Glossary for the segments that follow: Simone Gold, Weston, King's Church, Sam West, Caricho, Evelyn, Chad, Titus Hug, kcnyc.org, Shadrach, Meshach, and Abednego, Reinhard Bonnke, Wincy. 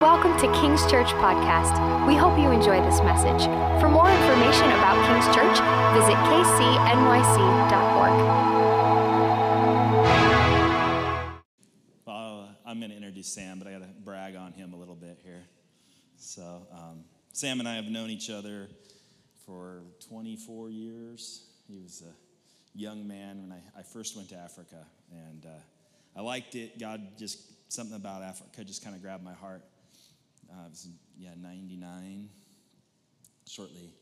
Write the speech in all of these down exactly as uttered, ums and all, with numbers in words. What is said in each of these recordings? Welcome to King's Church Podcast. We hope you enjoy this message. For more information about King's Church, visit k c n y c dot org. Well, I'm going to introduce Sam, but I got to brag on him a little bit here. So, um, Sam and I have known each other for twenty-four years. He was a young man when I, I first went to Africa, and uh, I liked it. God just, something about Africa just kind of grabbed my heart. Uh, it was, yeah, ninety-nine, shortly.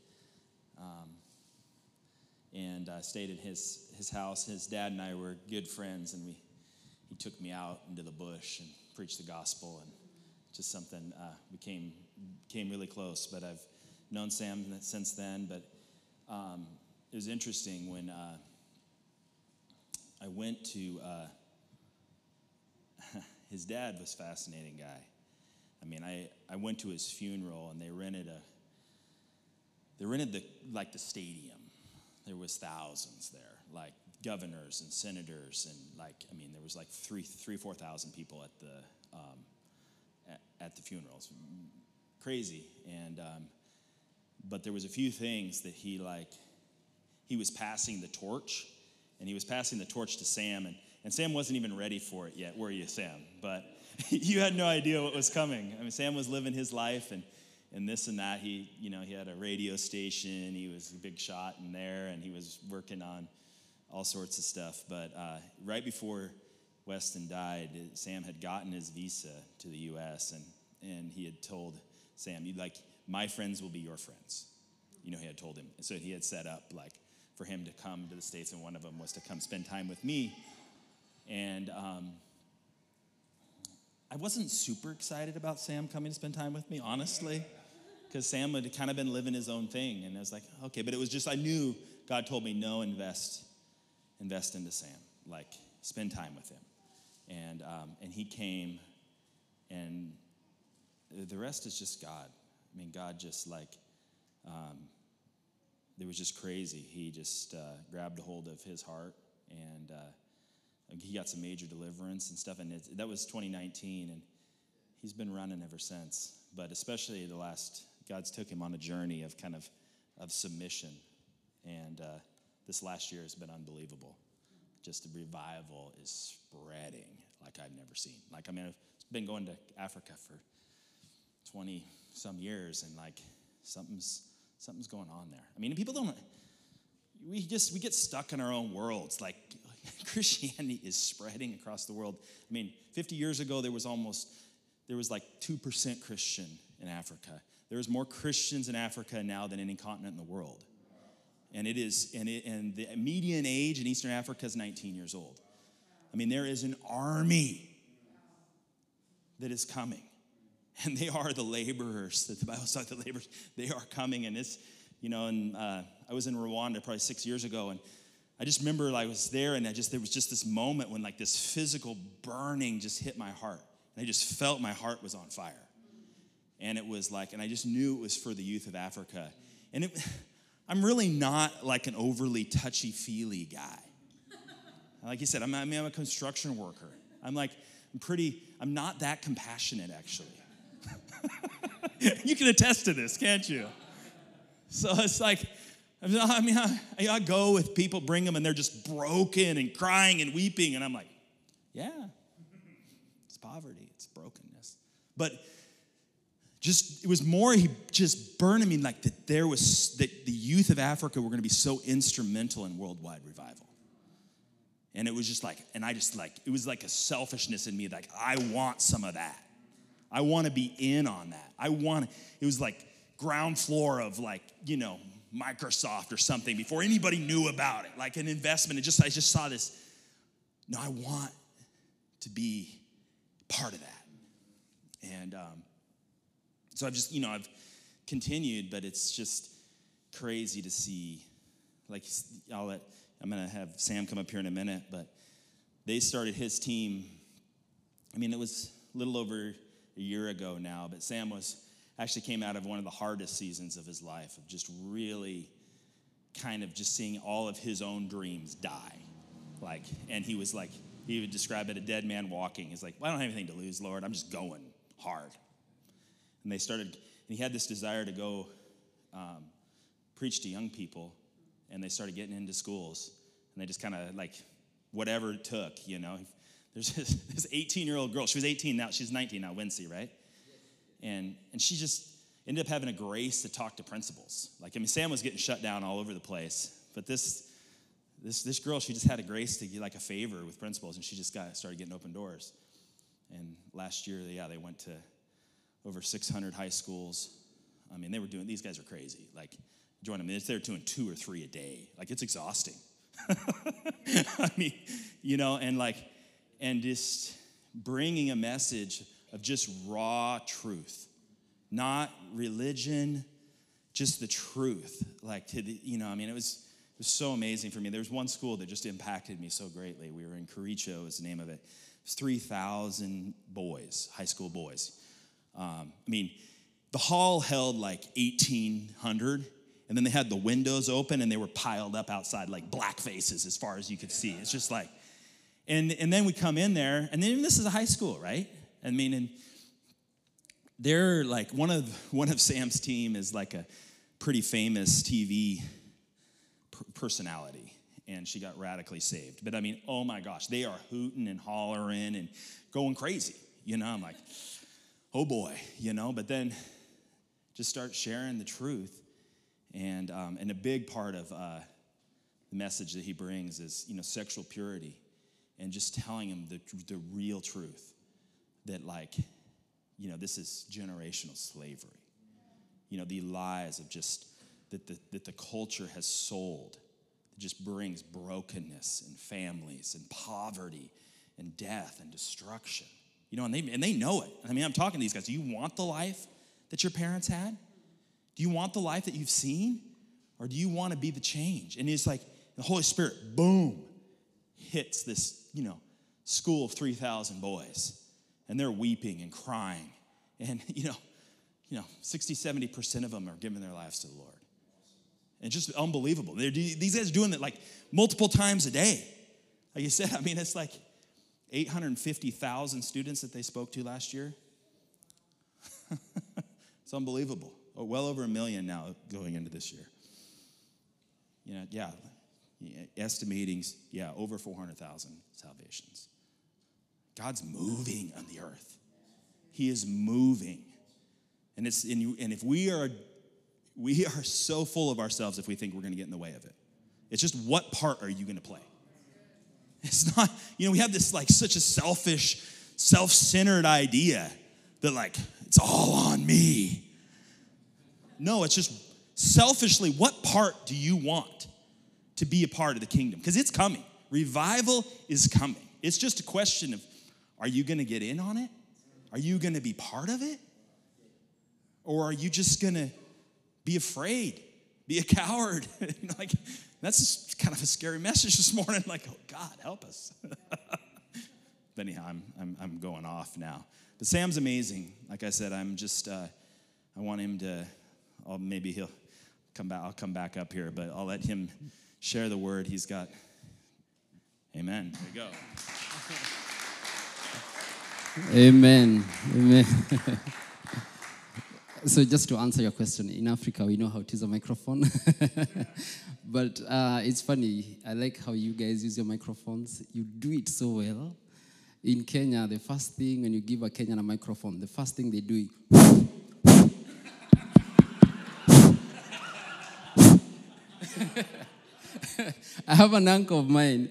Um, and I stayed at his his house. His dad and I were good friends, and we he took me out into the bush and preached the gospel, and just something uh, became became really close. But I've known Sam since then. But um, it was interesting when uh, I went to uh, his dad was a fascinating guy. I mean, I, I went to his funeral, and they rented a, they rented the, like the stadium. There was thousands there, like governors and senators, and like, I mean, there was like three, three, four thousand people at the, um, at, at the funerals. Crazy. And, um, but there was a few things that he like, he was passing the torch, and he was passing the torch to Sam, and, and Sam wasn't even ready for it yet, were you, Sam? But you had no idea what was coming. I mean, Sam was living his life and, and this and that. He, you know, he had a radio station. He was a big shot in there, and he was working on all sorts of stuff. But uh, right before Weston died, Sam had gotten his visa to the U S, and and he had told Sam, "You like my friends will be your friends." You know, he had told him. So he had set up like for him to come to the States, and one of them was to come spend time with me, and. Um, I wasn't super excited about Sam coming to spend time with me, honestly, because Sam had kind of been living his own thing, and I was like, okay, but it was just, I knew God told me, no, invest, invest into Sam, like, spend time with him, and um, and he came, and the rest is just God. I mean, God just, like, um, it was just crazy. He just uh, grabbed a hold of his heart, and uh he got some major deliverance and stuff, and it, that was twenty nineteen, and he's been running ever since. But especially the last, God's took him on a journey of kind of, of submission, and uh, this last year has been unbelievable. Just the revival is spreading like I've never seen. Like, I mean, I've been going to Africa for twenty some years, and like something's something's going on there. I mean, people don't. We just we get stuck in our own worlds, like. Christianity is spreading across the world. I mean, fifty years ago, there was almost, there was like two percent Christian in Africa. There was more Christians in Africa now than any continent in the world. And it is, and, it, and the median age in Eastern Africa is nineteen years old. I mean, there is an army that is coming. And they are the laborers, that the Bible says the laborers, they are coming. And it's, you know, and uh, I was in Rwanda probably six years ago, and I just remember I was there, and I just there was just this moment when like this physical burning just hit my heart, and I just felt my heart was on fire, and it was like, and I just knew it was for the youth of Africa, and it, I'm really not like an overly touchy-feely guy. Like you said, I'm I mean, I'm a construction worker. I'm like I'm pretty. I'm not that compassionate actually. You can attest to this, can't you? So it's like. I mean, I, I go with people, bring them, and they're just broken and crying and weeping. And I'm like, yeah, it's poverty. It's brokenness. But just, it was more, he just burned in me like that there was, that the youth of Africa were going to be so instrumental in worldwide revival. And it was just like, and I just like, it was like a selfishness in me. Like, I want some of that. I want to be in on that. I want, it was like ground floor of like, you know, Microsoft or something before anybody knew about it, like an investment. It just I just saw this. No, I want to be part of that, and um, so I've just you know I've continued, but it's just crazy to see. Like I'll let I'm gonna have Sam come up here in a minute, but they started his team. I mean, it was a little over a year ago now, but Sam was. Actually came out of one of the hardest seasons of his life, of just really kind of just seeing all of his own dreams die. Like, and he was like, he would describe it a dead man walking. He's like, well, I don't have anything to lose, Lord. I'm just going hard. And they started, and he had this desire to go um, preach to young people, and they started getting into schools, and they just kind of like whatever it took, you know. There's this eighteen-year-old girl. She was eighteen now. She's nineteen now, Wincy, right? And and she just ended up having a grace to talk to principals. Like, I mean, Sam was getting shut down all over the place, but this this this girl, she just had a grace to get like a favor with principals, and she just got started getting open doors. And last year, yeah, they went to over six hundred high schools. I mean, they were doing, these guys are crazy. Like, join them. They're doing two or three a day. Like, it's exhausting. I mean, you know, and like, and just bringing a message of just raw truth, not religion, just the truth. Like, to the, you know, I mean, it was it was so amazing for me. There was one school that just impacted me so greatly. We were in Caricho, is the name of it. It's three thousand boys, high school boys. Um, I mean, the hall held like eighteen hundred, and then they had the windows open, and they were piled up outside like black faces as far as you could see. It's just like, and and then we come in there, and then this is a high school, right? I mean, and they're like, one of one of Sam's team is like a pretty famous T V personality, and she got radically saved. But I mean, oh my gosh, they are hooting and hollering and going crazy. You know, I'm like, oh boy, you know. But then just start sharing the truth, and um, and a big part of uh, the message that he brings is, you know, sexual purity, and just telling them the the real truth. That, like, you know, this is generational slavery. You know, the lies of just that the, that the culture has sold, that just brings brokenness and families and poverty and death and destruction. You know, and they and they know it. I mean, I'm talking to these guys. Do you want the life that your parents had? Do you want the life that you've seen? Or do you want to be the change? And it's like the Holy Spirit, boom, hits this, you know, school of three thousand boys. And they're weeping and crying. And, you know, you know, sixty, seventy percent of them are giving their lives to the Lord. And just unbelievable. They're, these guys are doing it, like, multiple times a day. Like you said, I mean, it's like eight hundred fifty thousand students that they spoke to last year. It's unbelievable. Oh, well over a million now going into this year. You know, yeah, estimating, yeah, over four hundred thousand salvations. God's moving on the earth. He is moving. And it's and, you, and if we are we are so full of ourselves if we think we're going to get in the way of it. It's just, what part are you going to play? It's not, you know, we have this like such a selfish, self-centered idea that like it's all on me. No, it's just selfishly, what part do you want to be a part of the kingdom? Because it's coming. Revival is coming. It's just a question of, are you going to get in on it? Are you going to be part of it? Or are you just going to be afraid, be a coward? You know, like, that's just kind of a scary message this morning. Like, oh, God, help us. But anyhow, I'm, I'm I'm going off now. But Sam's amazing. Like I said, I'm just, uh, I want him to, I'll, maybe he'll come back, I'll come back up here, but I'll let him share the word. He's got... Amen. There we go. Amen. Amen. So just to answer your question, in Africa, we know how to use a microphone. But uh, it's funny. I like how you guys use your microphones. You do it so well. In Kenya, the first thing when you give a Kenyan a microphone, the first thing they do is... I have an uncle of mine.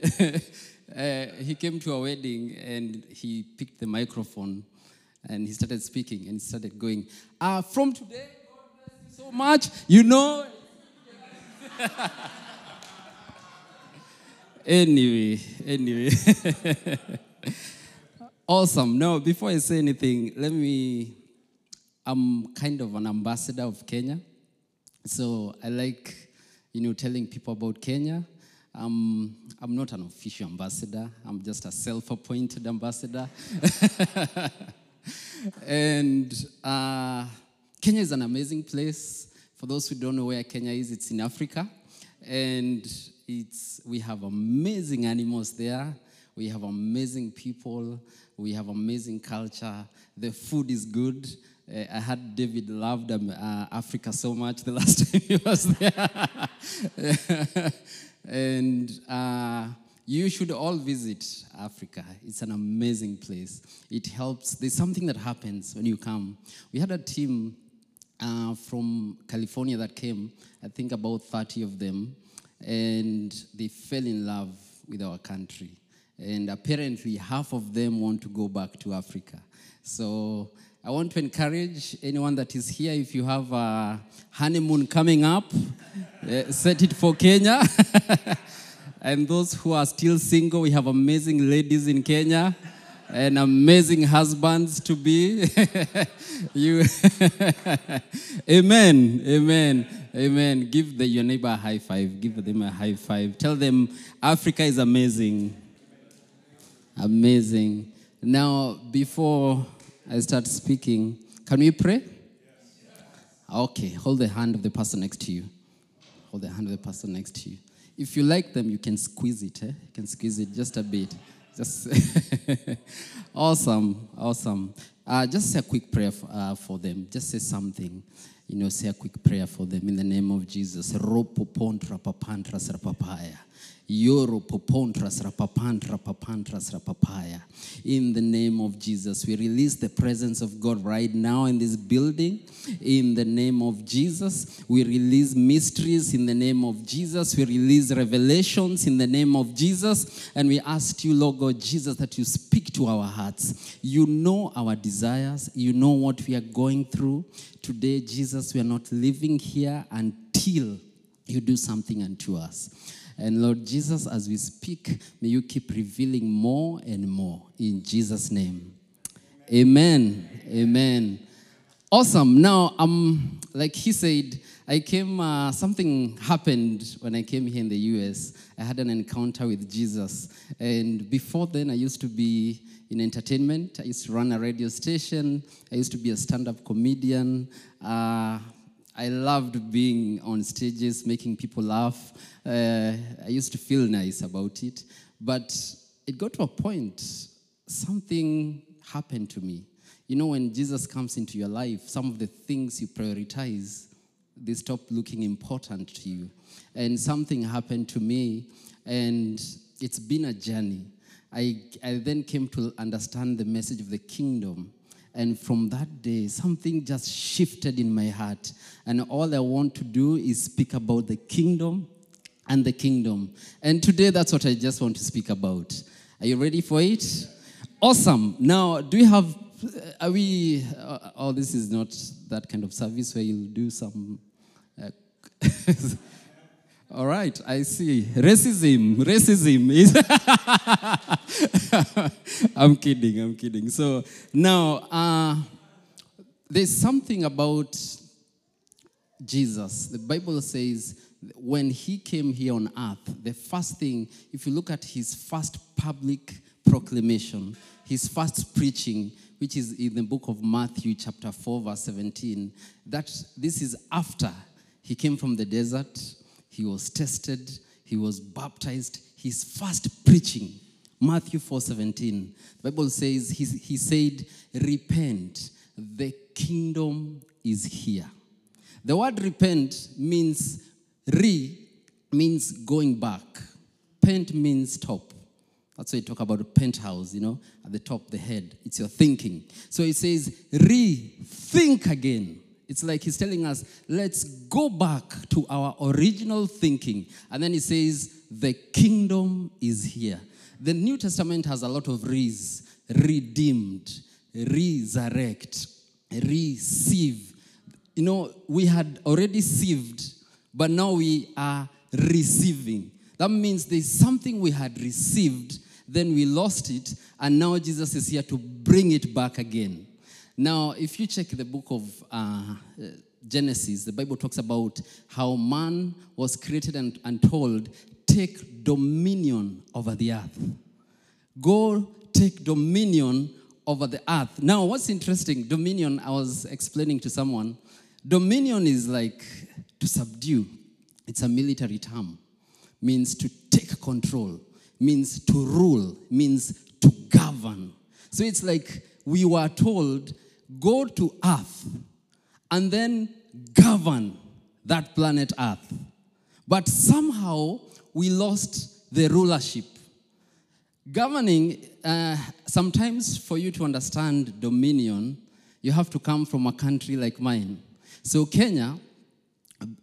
uh, he came to a wedding and he picked the microphone and he started speaking and he started going, ah, from today, God bless you so much, you know. anyway, anyway. Awesome. Now, before I say anything, let me, I'm kind of an ambassador of Kenya. So I like, you know, telling people about Kenya. Um, I'm not an official ambassador. I'm just a self-appointed ambassador. And uh, Kenya is an amazing place. For those who don't know where Kenya is, it's in Africa. And it's we have amazing animals there. We have amazing people. We have amazing culture. The food is good. Uh, I heard David loved um, uh, Africa so much the last time he was there. And uh, you should all visit Africa. It's an amazing place. It helps. There's something that happens when you come. We had a team uh, from California that came, I think about thirty of them, and they fell in love with our country. And apparently half of them want to go back to Africa. So I want to encourage anyone that is here, if you have a honeymoon coming up, uh, set it for Kenya. And those who are still single, we have amazing ladies in Kenya and amazing husbands to be. You Amen, amen, amen. Give the, your neighbor a high five. Give them a high five. Tell them Africa is amazing. Amazing. Now, before I start speaking, can we pray? Yes. Okay, hold the hand of the person next to you. Hold the hand of the person next to you. If you like them, you can squeeze it. Eh? You can squeeze it just a bit. Just Awesome, awesome. Uh, just say a quick prayer for, uh, for them. Just say something. You know, say a quick prayer for them in the name of Jesus. Ropopontra papantra serapapaya. In the name of Jesus, we release the presence of God right now in this building. In the name of Jesus, we release mysteries. In the name of Jesus, we release revelations. In the name of Jesus, and we ask you, Lord God Jesus, that you speak to our hearts. You know our desires. You know what we are going through today, Jesus. We are not living here until you do something unto us. And Lord Jesus, as we speak, may you keep revealing more and more. In Jesus' name. Amen. Amen. Amen. Awesome. Now, um, like he said, I came, uh, something happened when I came here in the U S. I had an encounter with Jesus. And before then, I used to be in entertainment. I used to run a radio station. I used to be a stand-up comedian. Uh, I loved being on stages, making people laugh. Uh, I used to feel nice about it. But it got to a point, something happened to me. You know, when Jesus comes into your life, some of the things you prioritize, they stop looking important to you. And something happened to me, and it's been a journey. I, I then came to understand the message of the kingdom. And from that day, something just shifted in my heart. And all I want to do is speak about the kingdom and the kingdom. And today, that's what I just want to speak about. Are you ready for it? Awesome. Now, do we have, are we, oh, this is not that kind of service where you'll do some, uh, all right, I see. Racism, racism is... I'm kidding, I'm kidding. So now, uh, there's something about Jesus. The Bible says when he came here on earth, the first thing, if you look at his first public proclamation, his first preaching, which is in the book of Matthew chapter four, verse seventeen, that this is after he came from the desert. He was tested, he was baptized, his first preaching, Matthew four seventeen. The Bible says, he, he said, repent, the kingdom is here. The word repent means, re means going back. Pent means top. That's why you talk about a penthouse, you know, at the top, the head. It's your thinking. So it says, rethink again. It's like he's telling us, let's go back to our original thinking. And then he says, the kingdom is here. The New Testament has a lot of re's. Redeemed, resurrect, receive. You know, we had already received, but now we are receiving. That means there's something we had received, then we lost it, and now Jesus is here to bring it back again. Now, if you check the book of uh, Genesis, the Bible talks about how man was created and, and told, take dominion over the earth. Go take dominion over the earth. Now, what's interesting, dominion, I was explaining to someone, dominion is like to subdue. It's a military term. Means to take control. Means to rule. Means to govern. So it's like we were told, go to Earth and then govern that planet Earth. But somehow we lost the rulership. Governing, uh, sometimes for you to understand dominion, you have to come from a country like mine. So Kenya,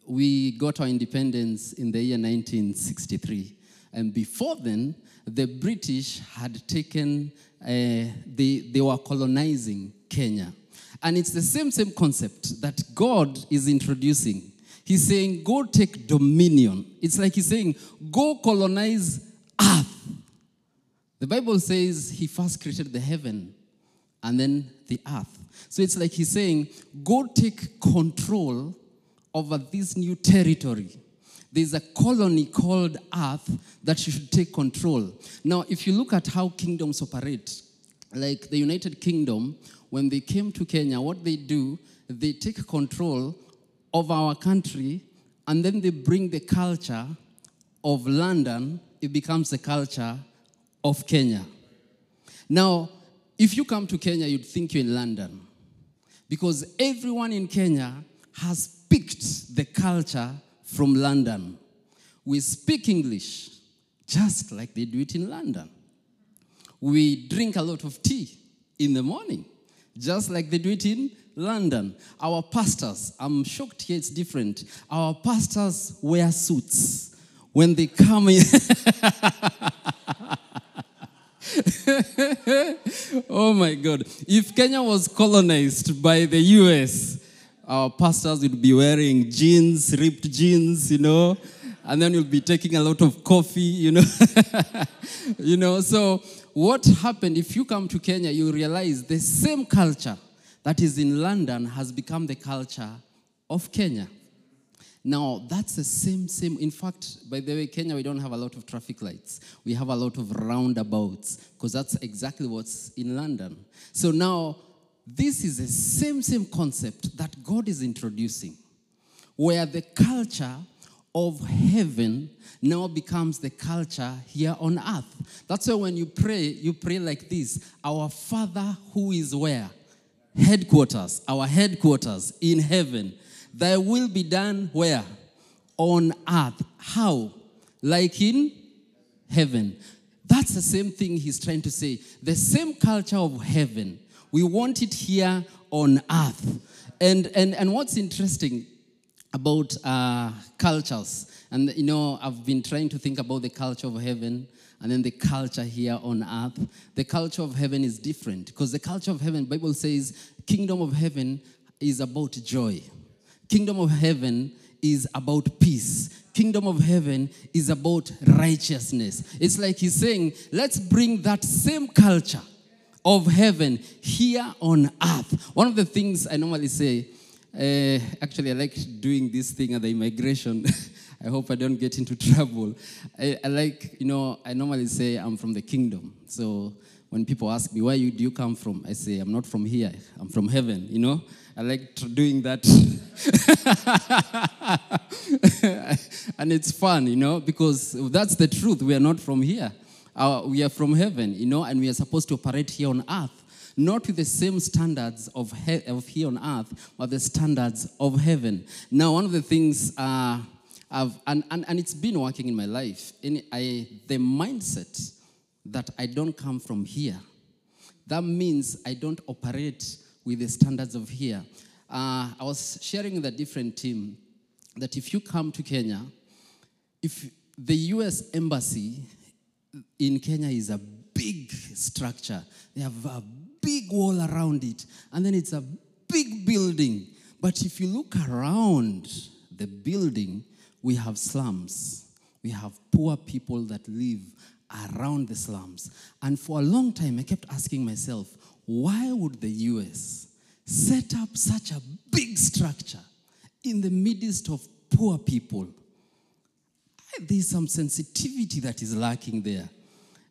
we got our independence in the year nineteen sixty-three. And before then, the British had taken, uh, they, they were colonizing Kenya. And it's the same, same concept that God is introducing. He's saying, go take dominion. It's like he's saying, go colonize Earth. The Bible says he first created the heaven and then the earth. So it's like he's saying, go take control over this new territory. There's a colony called Earth that you should take control. Now, if you look at how kingdoms operate, like the United Kingdom, when they came to Kenya, what they do, they take control of our country, and then they bring the culture of London. It becomes the culture of Kenya. Now, if you come to Kenya, you'd think you're in London, because everyone in Kenya has picked the culture from London. We speak English just like they do it in London. We drink a lot of tea in the morning, just like they do it in London. Our pastors, I'm shocked here it's different. Our pastors wear suits when they come in. Oh my God. If Kenya was colonized by the U S, our pastors would be wearing jeans, ripped jeans, you know, and then you'll be taking a lot of coffee, you know. You know, so what happened, if you come to Kenya, you realize the same culture that is in London has become the culture of Kenya. Now, that's the same, same. In fact, by the way, Kenya, we don't have a lot of traffic lights. We have a lot of roundabouts, because that's exactly what's in London. So now, this is the same, same concept that God is introducing, where the culture of heaven now becomes the culture here on earth. That's why when you pray, you pray like this: Our Father who is where? Headquarters, our headquarters in heaven. Thy will be done where? On earth. How? Like in heaven. That's the same thing he's trying to say. The same culture of heaven. We want it here on earth. And and, and what's interesting about uh, cultures, and you know, I've been trying to think about the culture of heaven and then the culture here on earth. The culture of heaven is different, because the culture of heaven, Bible says, kingdom of heaven is about joy. Kingdom of heaven is about peace. Kingdom of heaven is about righteousness. It's like he's saying, let's bring that same culture of heaven here on earth. One of the things I normally say, uh, actually I like doing this thing at the immigration. I hope I don't get into trouble. I, I like, you know, I normally say I'm from the kingdom. So when people ask me, where you, do you come from? I say, I'm not from here. I'm from heaven, you know. I like doing that. And it's fun, you know, because that's the truth. We are not from here. Uh, we are from heaven, you know, and we are supposed to operate here on earth, not with the same standards of, he- of here on earth, but the standards of heaven. Now, one of the things uh, I've, and, and, and it's been working in my life, in, I, the mindset that I don't come from here. That means I don't operate with the standards of here. Uh, I was sharing with a different team that if you come to Kenya, if the U S Embassy in Kenya is a big structure. They have a big wall around it, and then it's a big building. But if you look around the building, we have slums. We have poor people that live around the slums. And for a long time, I kept asking myself, why would the U S set up such a big structure in the midst of poor people? There's some sensitivity that is lacking there.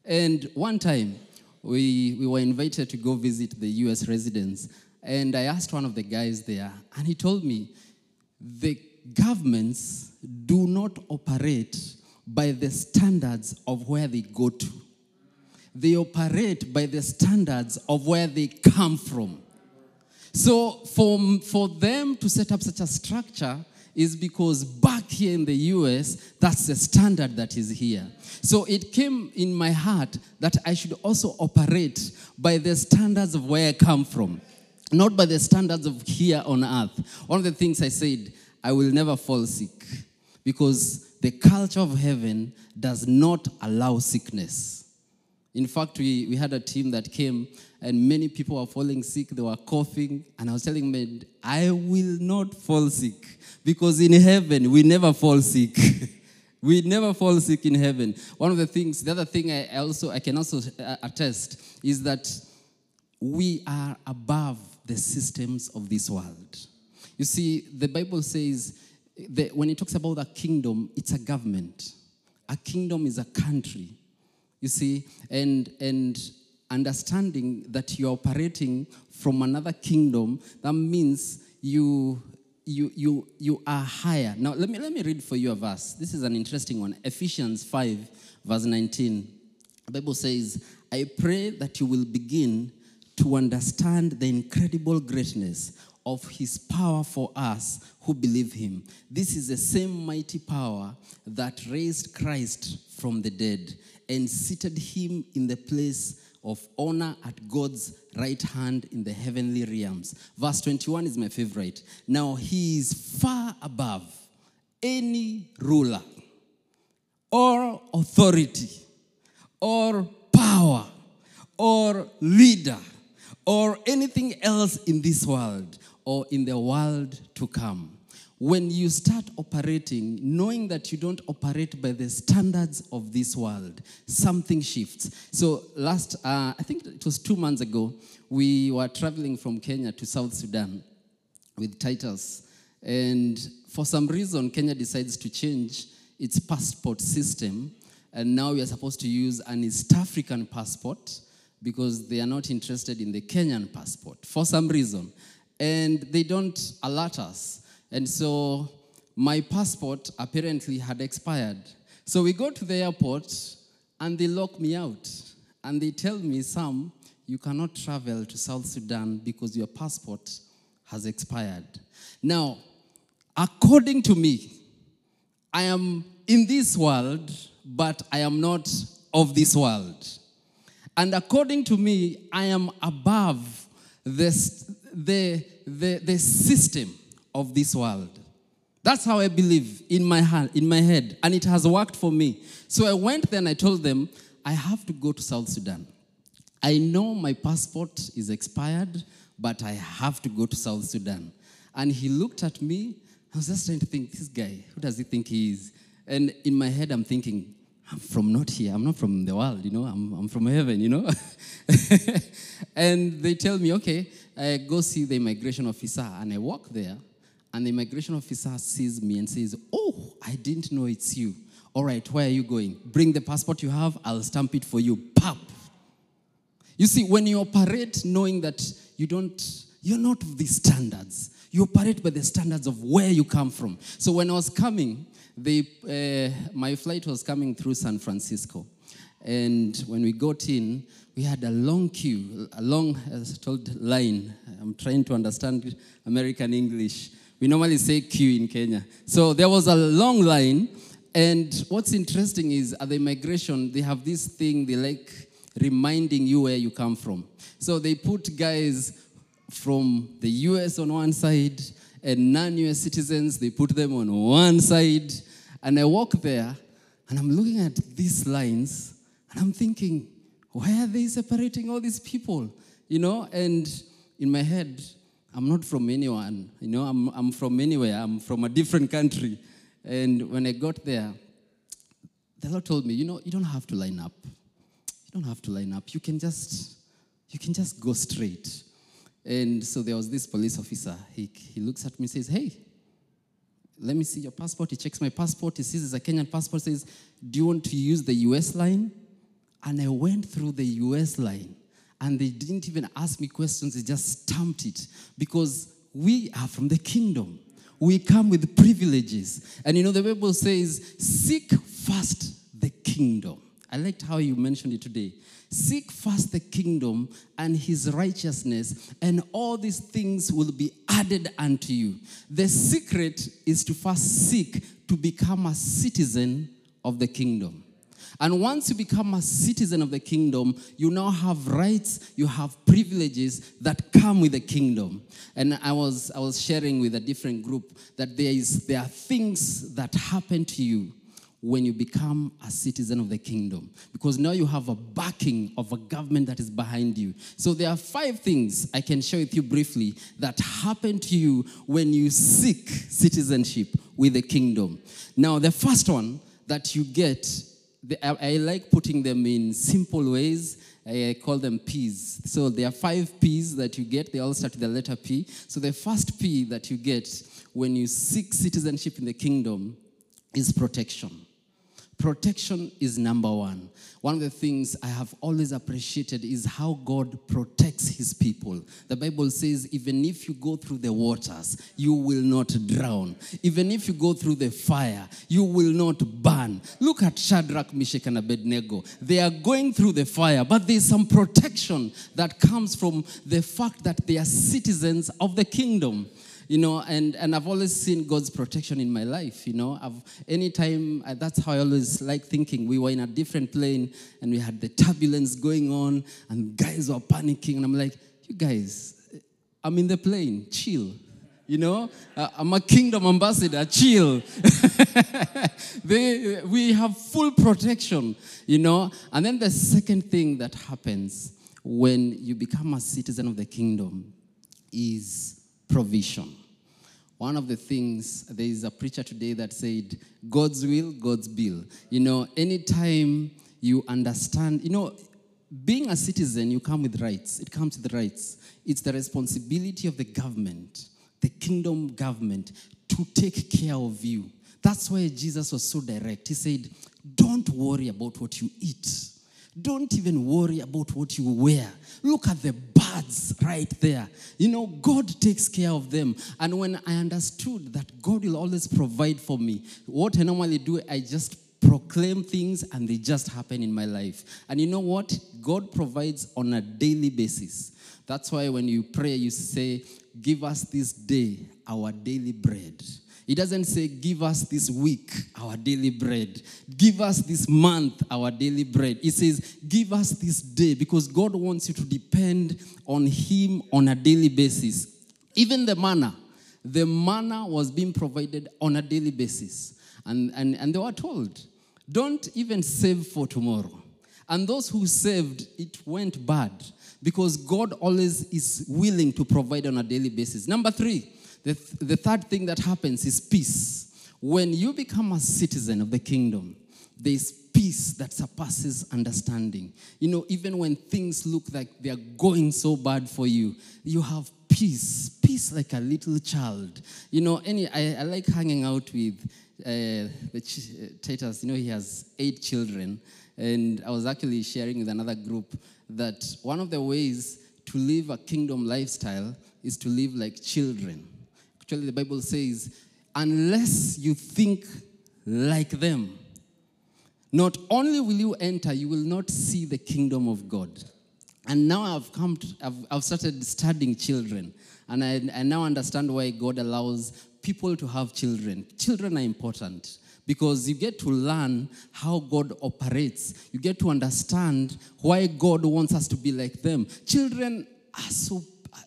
And one time, we, we were invited to go visit the U S residents, and I asked one of the guys there, and he told me, the governments do not operate by the standards of where they go to. They operate by the standards of where they come from. So for, for them to set up such a structure is because back here in the U S, that's the standard that is here. So it came in my heart that I should also operate by the standards of where I come from, not by the standards of here on earth. One of the things I said, I will never fall sick, because the culture of heaven does not allow sickness. In fact, we, we had a team that came and many people were falling sick. They were coughing. And I was telling them, I will not fall sick, because in heaven, we never fall sick. We never fall sick in heaven. One of the things, the other thing I also I can also attest is that we are above the systems of this world. You see, the Bible says, that when it talks about a kingdom, it's a government. A kingdom is a country. You see, and and understanding that you're operating from another kingdom, that means you you you you are higher. Now let me let me read for you a verse. This is an interesting one. Ephesians five, verse nineteen. The Bible says, I pray that you will begin to understand the incredible greatness of his power for us who believe him. This is the same mighty power that raised Christ from the dead and seated him in the place of honor at God's right hand in the heavenly realms. Verse twenty-one is my favorite. Now he is far above any ruler or authority or power or leader or anything else in this world or in the world to come. When you start operating, knowing that you don't operate by the standards of this world, something shifts. So last, uh, I think it was two months ago, we were traveling from Kenya to South Sudan with Titus. And for some reason, Kenya decides to change its passport system. And now we are supposed to use an East African passport, because they are not interested in the Kenyan passport for some reason. And they don't alert us. And so my passport apparently had expired. So we go to the airport and they lock me out. And they tell me, Sam, you cannot travel to South Sudan because your passport has expired. Now, according to me, I am in this world, but I am not of this world. And according to me, I am above this, the, the, the system of this world. That's how I believe in my heart, in my head, and it has worked for me. So I went there and I told them, I have to go to South Sudan. I know my passport is expired, but I have to go to South Sudan. And he looked at me. I was just trying to think, this guy, who does he think he is? And in my head, I'm thinking, I'm from not here. I'm not from the world, you know. I'm, I'm from heaven, you know. And they tell me, okay, I go see the immigration officer. And I walk there. And the immigration officer sees me and says, oh, I didn't know it's you. All right, where are you going? Bring the passport you have. I'll stamp it for you. Pop. You see, when you operate knowing that you don't, you're not of these standards. You operate by the standards of where you come from. So when I was coming, They, uh, my flight was coming through San Francisco. And when we got in, we had a long queue, a long, as I told, line. I'm trying to understand American English. We normally say queue in Kenya. So there was a long line. And what's interesting is at the immigration, they have this thing, they like reminding you where you come from. So they put guys from the U S on one side, and non-U S citizens, they put them on one side. And I walk there, and I'm looking at these lines, and I'm thinking, why are they separating all these people? You know, and in my head, I'm not from anyone. You know, I'm, I'm from anywhere. I'm from a different country. And when I got there, the Lord told me, you know, you don't have to line up. You don't have to line up. You can just, you can just go straight. And so there was this police officer. He, he looks at me and says, hey, let me see your passport. He checks my passport. He sees it's a Kenyan passport. Says, do you want to use the U S line? And I went through the U S line. And they didn't even ask me questions. They just stamped it. Because we are from the kingdom. We come with privileges. And you know, the Bible says, seek first the kingdom I liked how you mentioned it today. Seek first the kingdom and his righteousness, and all these things will be added unto you. The secret is to first seek to become a citizen of the kingdom. And once you become a citizen of the kingdom, you now have rights, you have privileges that come with the kingdom. And I was I was sharing with a different group that there is there are things that happen to you when you become a citizen of the kingdom, because now you have a backing of a government that is behind you. So there are five things I can share with you briefly that happen to you when you seek citizenship with the kingdom. Now, the first one that you get, I like putting them in simple ways. I call them P's. So there are five P's that you get. They all start with the letter P. So the first P that you get when you seek citizenship in the kingdom is protection. Protection is number one. One of the things I have always appreciated is how God protects his people. The Bible says, even if you go through the waters, you will not drown. Even if you go through the fire, you will not burn. Look at Shadrach, Meshach, and Abednego. They are going through the fire, but there's some protection that comes from the fact that they are citizens of the kingdom. You know, and, and I've always seen God's protection in my life, you know. I've, anytime, I, that's how I always like thinking. We were in a different plane, and we had the turbulence going on, and guys were panicking. And I'm like, you guys, I'm in the plane, chill. You know, uh, I'm a kingdom ambassador, chill. they, we have full protection, you know. And then the second thing that happens when you become a citizen of the kingdom is provision. One of the things, there is a preacher today that said, God's will, God's bill. You know, anytime you understand, you know, being a citizen, you come with rights. It comes with rights. It's the responsibility of the government, the kingdom government, to take care of you. That's why Jesus was so direct. He said, don't worry about what you eat. Don't even worry about what you wear. Look at the birds right there. You know, God takes care of them. And when I understood that God will always provide for me, what I normally do, I just proclaim things and they just happen in my life. And you know what? God provides on a daily basis. That's why when you pray, you say, give us this day our daily bread. It doesn't say, give us this week our daily bread. Give us this month our daily bread. It says, give us this day, because God wants you to depend on him on a daily basis. Even the manna. The manna was being provided on a daily basis. And, and, and they were told, don't even save for tomorrow. And those who saved, it went bad, because God always is willing to provide on a daily basis. Number three. The, th- the third thing that happens is peace. When you become a citizen of the kingdom, there's peace that surpasses understanding. You know, even when things look like they are going so bad for you, you have peace, peace like a little child. You know, any I, I like hanging out with uh, the ch- Titus. You know, he has eight children. And I was actually sharing with another group that one of the ways to live a kingdom lifestyle is to live like children. Actually, the Bible says, unless you think like them, not only will you enter, you will not see the kingdom of God. And now I've come to, I've, I've started studying children, and I, I now understand why God allows people to have children. Children are important, because you get to learn how God operates. You get to understand why God wants us to be like them. Children are so,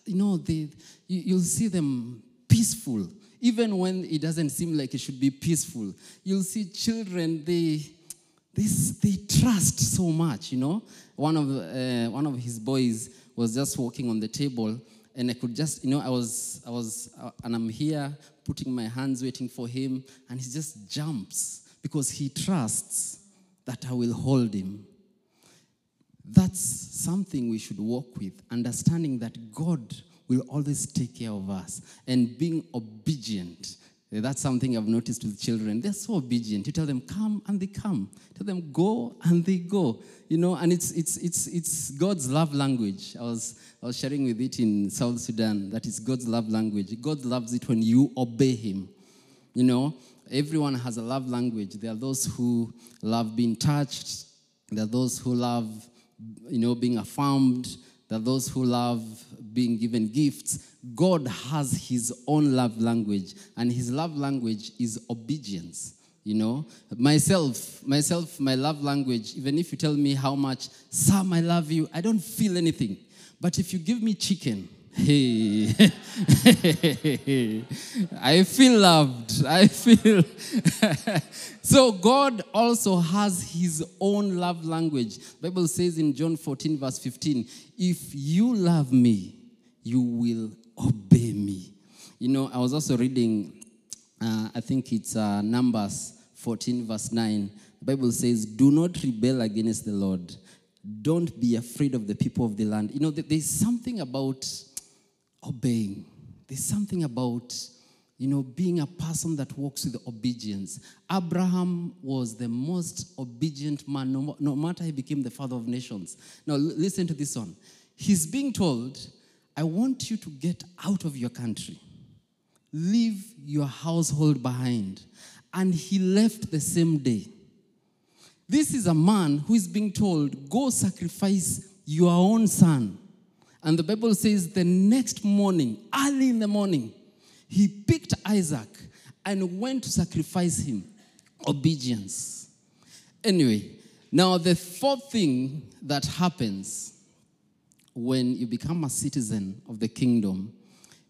you know, they, you, you'll see them peaceful, even when it doesn't seem like it should be peaceful. You'll see children, they they, they trust so much, you know. One of uh, one of his boys was just walking on the table, and I could just, you know, I was, I was, uh, and I'm here putting my hands waiting for him, and he just jumps because he trusts that I will hold him. That's something we should walk with, understanding that God will always take care of us, and being obedient. That's something I've noticed with children. They're so obedient. You tell them, come, and they come. Tell them, go, and they go. You know, and it's it's it's it's God's love language. I was I was sharing with it in South Sudan that it's God's love language. God loves it when you obey him. You know, everyone has a love language. There are those who love being touched, There are those who love, you know, being affirmed. There are those who love being given gifts. God has his own love language, and his love language is obedience. You know, myself, myself, my love language, even if you tell me how much, Sam, I love you, I don't feel anything. But if you give me chicken, hey, I feel loved. I feel. So God also has his own love language. The Bible says in John fourteen, verse fifteen, if you love me, you will obey me. You know, I was also reading, uh, I think it's uh, Numbers fourteen, verse nine. The Bible says, do not rebel against the Lord. Don't be afraid of the people of the land. You know, there's something about obeying. There's something about, you know, being a person that walks with obedience. Abraham was the most obedient man, no, no matter he became the father of nations. Now, l- listen to this one. He's being told, I want you to get out of your country. Leave your household behind. And he left the same day. This is a man who is being told, go sacrifice your own son. And the Bible says the next morning, early in the morning, he picked Isaac and went to sacrifice him. Obedience. Anyway, now the fourth thing that happens when you become a citizen of the kingdom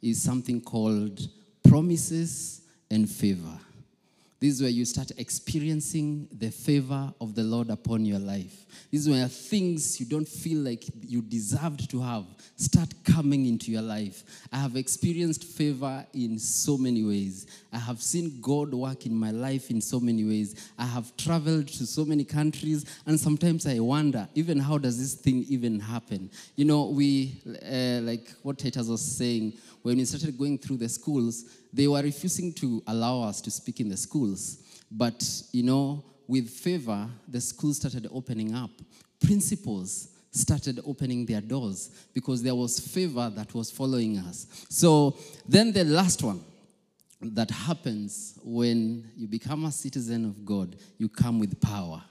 is something called promises and favor. This is where you start experiencing the favor of the Lord upon your life. This is where things you don't feel like you deserved to have start coming into your life. I have experienced favor in so many ways. I have seen God work in my life in so many ways. I have traveled to so many countries, and sometimes I wonder, even how does this thing even happen? You know, we, uh, like what Titus was saying, when we started going through the schools, they were refusing to allow us to speak in the schools. But, you know, with favor, the schools started opening up. Principals started opening their doors because there was favor that was following us. So then the last one that happens when you become a citizen of God, you come with power.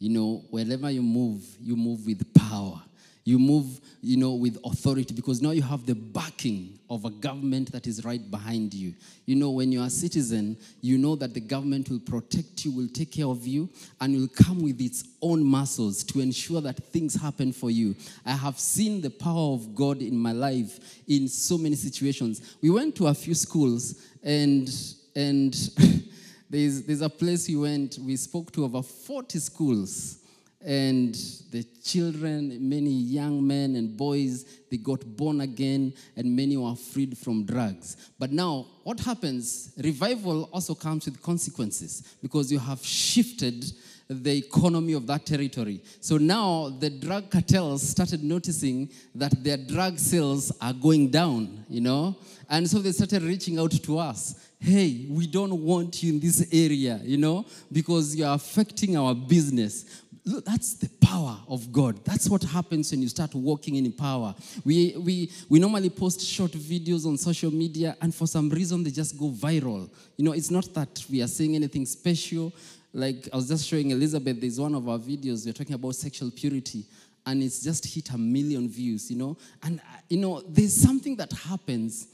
You know, wherever you move, you move with power. You move, you know, with authority, because now you have the backing of a government that is right behind you. You know, when you're a citizen, you know that the government will protect you, will take care of you, and will come with its own muscles to ensure that things happen for you. I have seen the power of God in my life in so many situations. We went to a few schools, and and there's, there's a place we went, we spoke to over forty schools. And the children, many young men and boys, they got born again, and many were freed from drugs. But now, what happens? Revival also comes with consequences, because you have shifted the economy of that territory. So now the drug cartels started noticing that their drug sales are going down, you know? And so they started reaching out to us. Hey, we don't want you in this area, you know, because you're affecting our business. Look, that's the power of God. That's what happens when you start walking in power. We we we normally post short videos on social media, and for some reason they just go viral. You know, it's not that we are saying anything special. Like I was just showing Elizabeth, there's one of our videos, we're talking about sexual purity, and it's just hit a million views, you know. And, you know, there's something that happens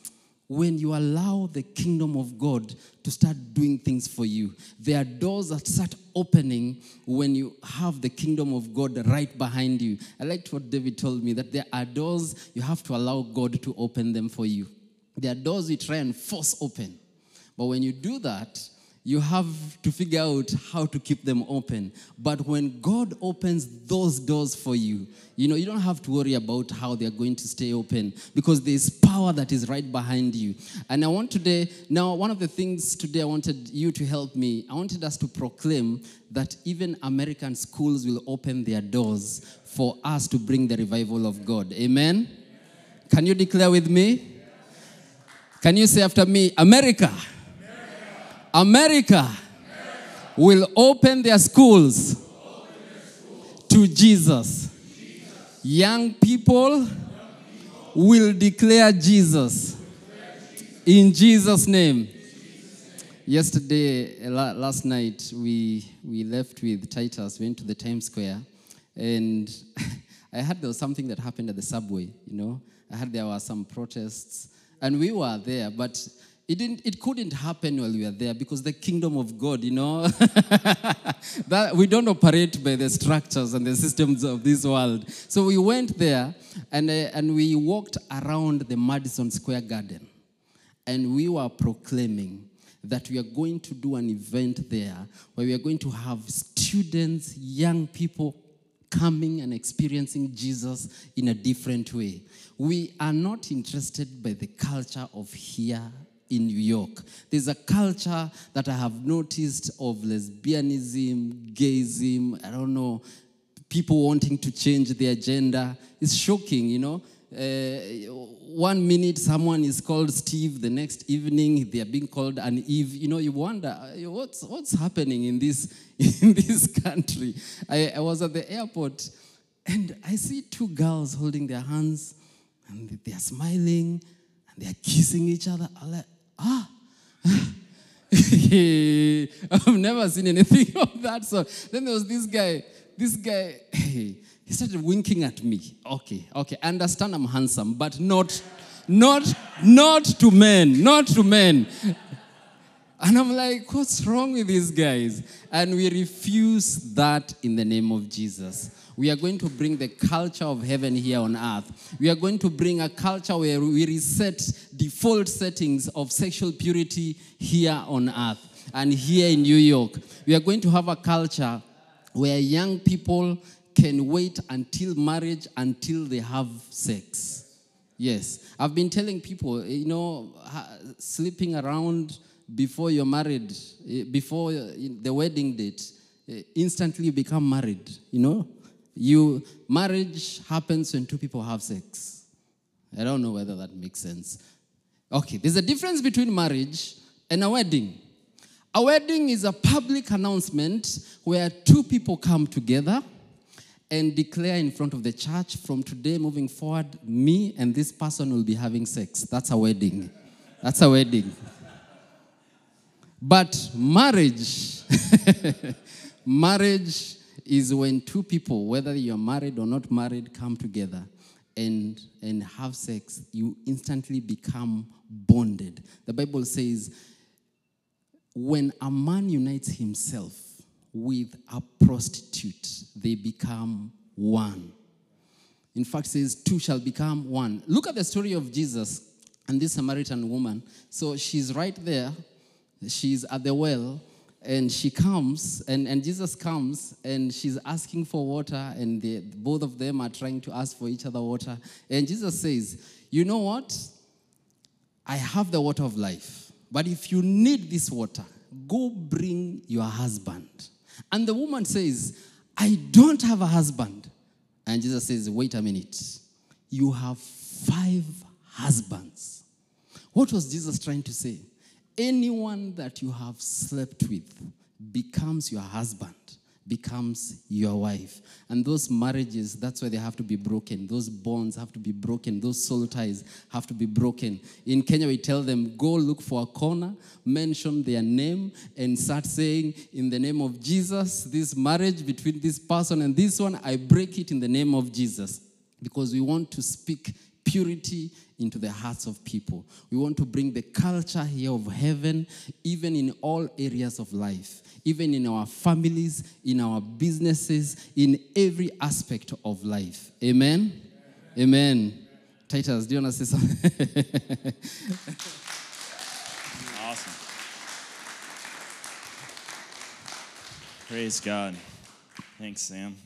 when you allow the kingdom of God to start doing things for you. There are doors that start opening when you have the kingdom of God right behind you. I liked what David told me, that there are doors you have to allow God to open them for you. There are doors you try and force open. But when you do that, you have to figure out how to keep them open. But when God opens those doors for you, you know, you don't have to worry about how they're going to stay open, because there's power that is right behind you. And I want today, now one of the things today I wanted you to help me, I wanted us to proclaim that even American schools will open their doors for us to bring the revival of God. Amen? Can you declare with me? Can you say after me, America? America, America will open their schools, open their schools to Jesus. To Jesus. Young people, Young people will declare Jesus, declare Jesus. In Jesus' name. In Jesus' name. Yesterday, last night, we, we left with Titus, went to the Times Square, And I heard there was something that happened at the subway, you know. I heard there were some protests. And we were there, but it didn't. It couldn't happen while we were there because the kingdom of God, you know. that we don't operate by the structures and the systems of this world. So we went there, and, uh, and we walked around the Madison Square Garden. And we were proclaiming that we are going to do an event there where we are going to have students, young people, coming and experiencing Jesus in a different way. We are not interested by the culture of here in New York. There's a culture that I have noticed of lesbianism, gayism, I don't know, people wanting to change their gender. It's shocking, you know. Uh, one minute someone is called Steve, the next evening they are being called an Eve. You know, you wonder what's what's happening in this in this country. I, I was at the airport and I see two girls holding their hands and they are smiling and they are kissing each other. I'm like, ah. I've never seen anything of that sort. Then there was this guy, this guy, hey, he started winking at me. Okay, okay, I understand I'm handsome, but not, not, not to men, not to men. And I'm like, what's wrong with these guys? And we refuse that in the name of Jesus. We are going to bring the culture of heaven here on earth. We are going to bring a culture where we reset default settings of sexual purity here on earth and here in New York. We are going to have a culture where young people can wait until marriage, until they have sex. Yes. I've been telling people, you know, sleeping around before you're married, before the wedding date, instantly you become married, you know. You marriage happens when two people have sex. I don't know whether that makes sense. Okay, there's a difference between marriage and a wedding. A wedding is a public announcement where two people come together and declare in front of the church, from today moving forward, me and this person will be having sex. That's a wedding. That's a wedding. But marriage, marriage is when two people, whether you're married or not married, come together and, and have sex. You instantly become bonded. The Bible says, when a man unites himself with a prostitute, they become one. In fact, it says, two shall become one. Look at the story of Jesus and this Samaritan woman. So she's right there. She's at the well, and she comes, and, and Jesus comes, and she's asking for water, and they, both of them are trying to ask for each other water. And Jesus says, you know what? I have the water of life, but if you need this water, go bring your husband. And the woman says, I don't have a husband. And Jesus says, wait a minute. You have five husbands. What was Jesus trying to say? Anyone that you have slept with becomes your husband, becomes your wife. And those marriages, that's why they have to be broken. Those bonds have to be broken. Those soul ties have to be broken. In Kenya, we tell them, go look for a corner, mention their name, and start saying, in the name of Jesus, this marriage between this person and this one, I break it in the name of Jesus. Because we want to speak purity into the hearts of people. We want to bring the culture here of heaven, even in all areas of life, even in our families, in our businesses, in every aspect of life. Amen? Amen. Amen. Amen. Titus, do you want to say something? Awesome. Praise God. Thanks, Sam.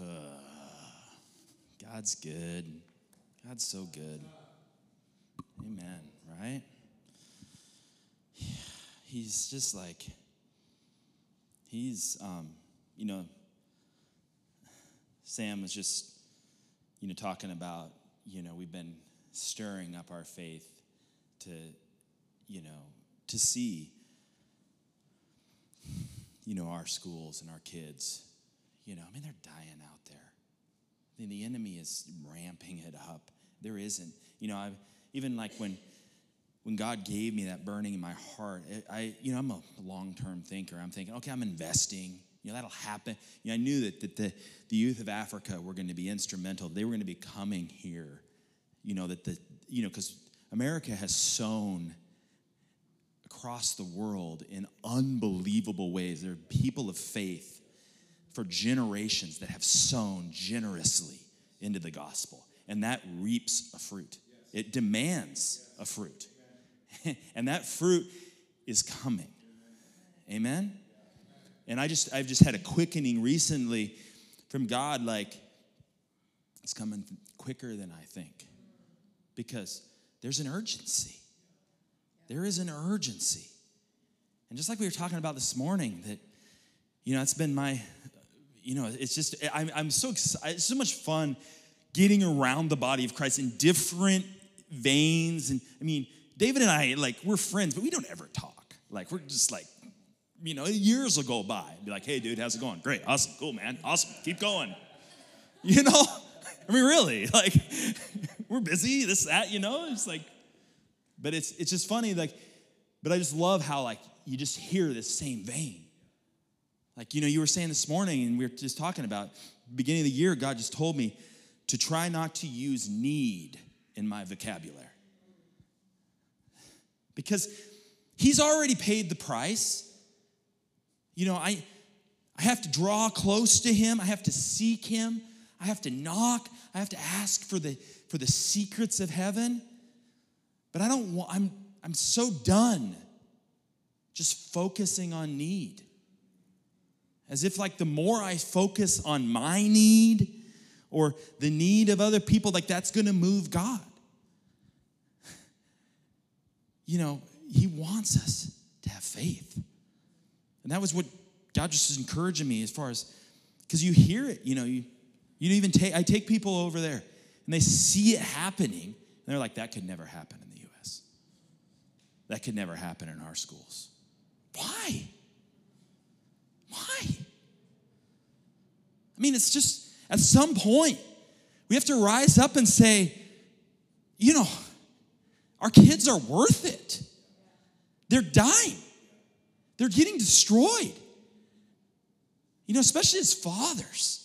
Uh. God's good. God's so good. Amen, right? Yeah, he's just like, he's, um, you know, Sam was just, you know, talking about, you know, we've been stirring up our faith to, you know, to see, you know, our schools and our kids. You know, I mean, they're dying out there. And the enemy is ramping it up. There isn't, you know, I've, even like when when God gave me that burning in my heart, I, you know, I'm a long-term thinker. I'm thinking, okay, I'm investing. You know, that'll happen. You know, I knew that, that the, the youth of Africa were going to be instrumental. They were going to be coming here. You know, that the, you know, because America has sown across the world in unbelievable ways. There are people of faith for generations that have sown generously into the gospel. And that reaps a fruit. It demands a fruit. And that fruit is coming. Amen? And I just, I've just had a quickening recently from God, like, it's coming quicker than I think. Because there's an urgency. There is an urgency. And just like we were talking about this morning, that, you know, it's been my, you know, it's just, I'm, I'm so excited. It's so much fun getting around the body of Christ in different veins. And, I mean, David and I, like, we're friends, but we don't ever talk. Like, we're just like, you know, years will go by. Be like, hey, dude, how's it going? Great, awesome, cool, man, awesome, keep going. You know, I mean, really, like, we're busy, this, that, you know, it's like, but it's it's just funny, like, but I just love how, like, you just hear this same vein. Like, you know, you were saying this morning, and we were just talking about, beginning of the year, God just told me to try not to use need in my vocabulary. Because he's already paid the price. You know, I, I have to draw close to him. I have to seek him. I have to knock. I have to ask for the for the secrets of heaven. But I don't want, I'm I'm so done just focusing on need. As if, like, the more I focus on my need or the need of other people, like, that's going to move God. You know, he wants us to have faith. And that was what God just was encouraging me as far as, because you hear it, you know, you you don't even take, I take people over there and they see it happening and they're like, that could never happen in the U S. That could never happen in our schools. Why? Why? I mean, it's just, at some point, we have to rise up and say, you know, our kids are worth it. They're dying. They're getting destroyed. You know, especially as fathers.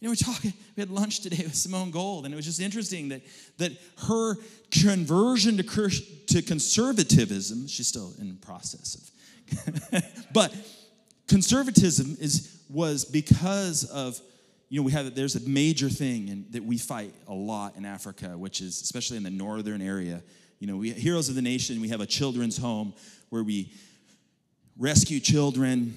You know, we're talking, we had lunch today with Simone Gold, and it was just interesting that, that her conversion to, to conservatism, she's still in the process of, but conservatism is was because of, you know, we have, there's a major thing in, that we fight a lot in Africa, which is, especially in the northern area, you know, we Heroes of the Nation, we have a children's home where we rescue children,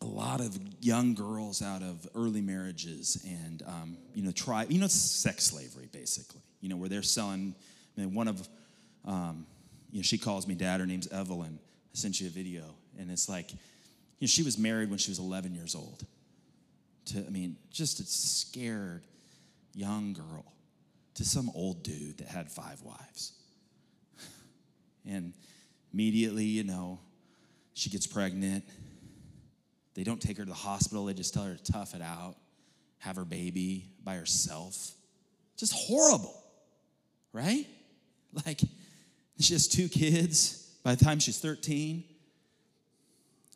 a lot of young girls out of early marriages and, um, you know, try, you know, it's sex slavery, basically, you know, where they're selling, I mean, one of, um, you know, she calls me dad, her name's Evelyn. I sent you a video, and it's like, you know, she was married when she was eleven years old to, I mean, just a scared young girl to some old dude that had five wives. And immediately, you know, she gets pregnant. They don't take her to the hospital. They just tell her to tough it out, have her baby by herself. Just horrible, right? Like, she has two kids by the time she's thirteen.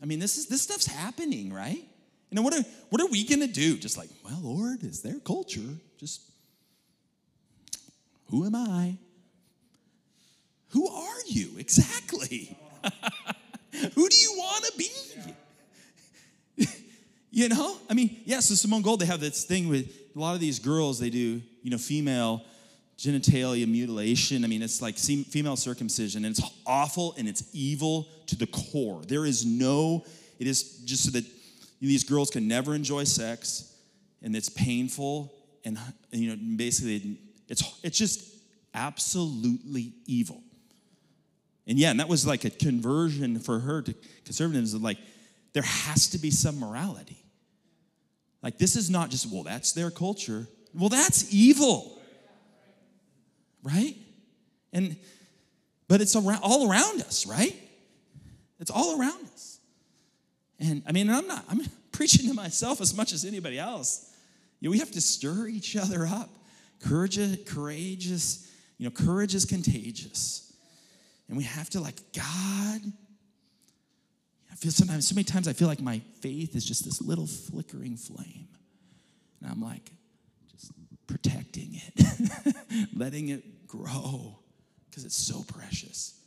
I mean, this is this stuff's happening, right? You know, what are, what are we going to do? Just like, well, Lord, it's their culture. Just, who am I? Who are you exactly? Who do you want to be? Yeah. You know? I mean, yeah, so Simone Gold, they have this thing with a lot of these girls, they do, you know, female genitalia mutilation. I mean, it's like female circumcision, and it's awful, and it's evil to the core. There is no, it is just so that these girls can never enjoy sex, and it's painful, and, you know, basically, it's it's just absolutely evil. And yeah, and that was like a conversion for her to conservatism. Like, there has to be some morality. Like, this is not just, well, that's their culture. Well, that's evil, right? And, but it's around, all around us, right? It's all around us. And I mean, I'm not, I'm preaching to myself as much as anybody else. You know, we have to stir each other up. Courage, courageous, you know, courage is contagious. And we have to, like, God, I feel sometimes, so many times I feel like my faith is just this little flickering flame. And I'm like, just protecting it, letting it grow, because it's so precious.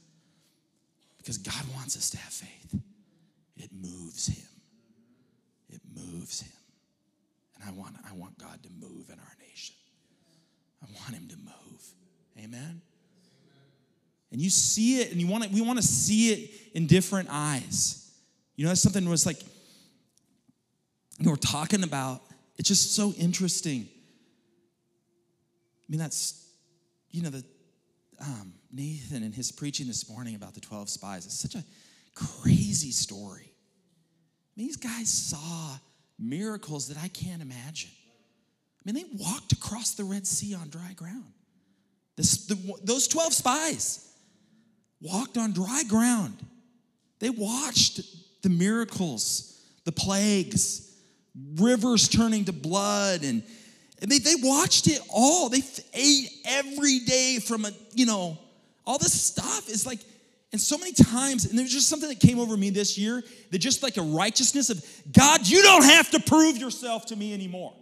Because God wants us to have faith. It moves him. It moves him. And I want, I want God to move in our nation. I want him to move. Amen? And you see it, and you want it, we want to see it in different eyes. You know, that's something was like, you know, we're talking about, it's just so interesting. I mean, that's, you know, the um, Nathan and his preaching this morning about the twelve spies. It's such a crazy story. I mean, these guys saw miracles that I can't imagine. I mean, they walked across the Red Sea on dry ground. This, the, those twelve spies walked on dry ground. They watched the miracles, the plagues, rivers turning to blood, and, and they, they watched it all. They ate every day from a, you know, all this stuff is like, and so many times, and there's just something that came over me this year that just like a righteousness of, God, you don't have to prove yourself to me anymore.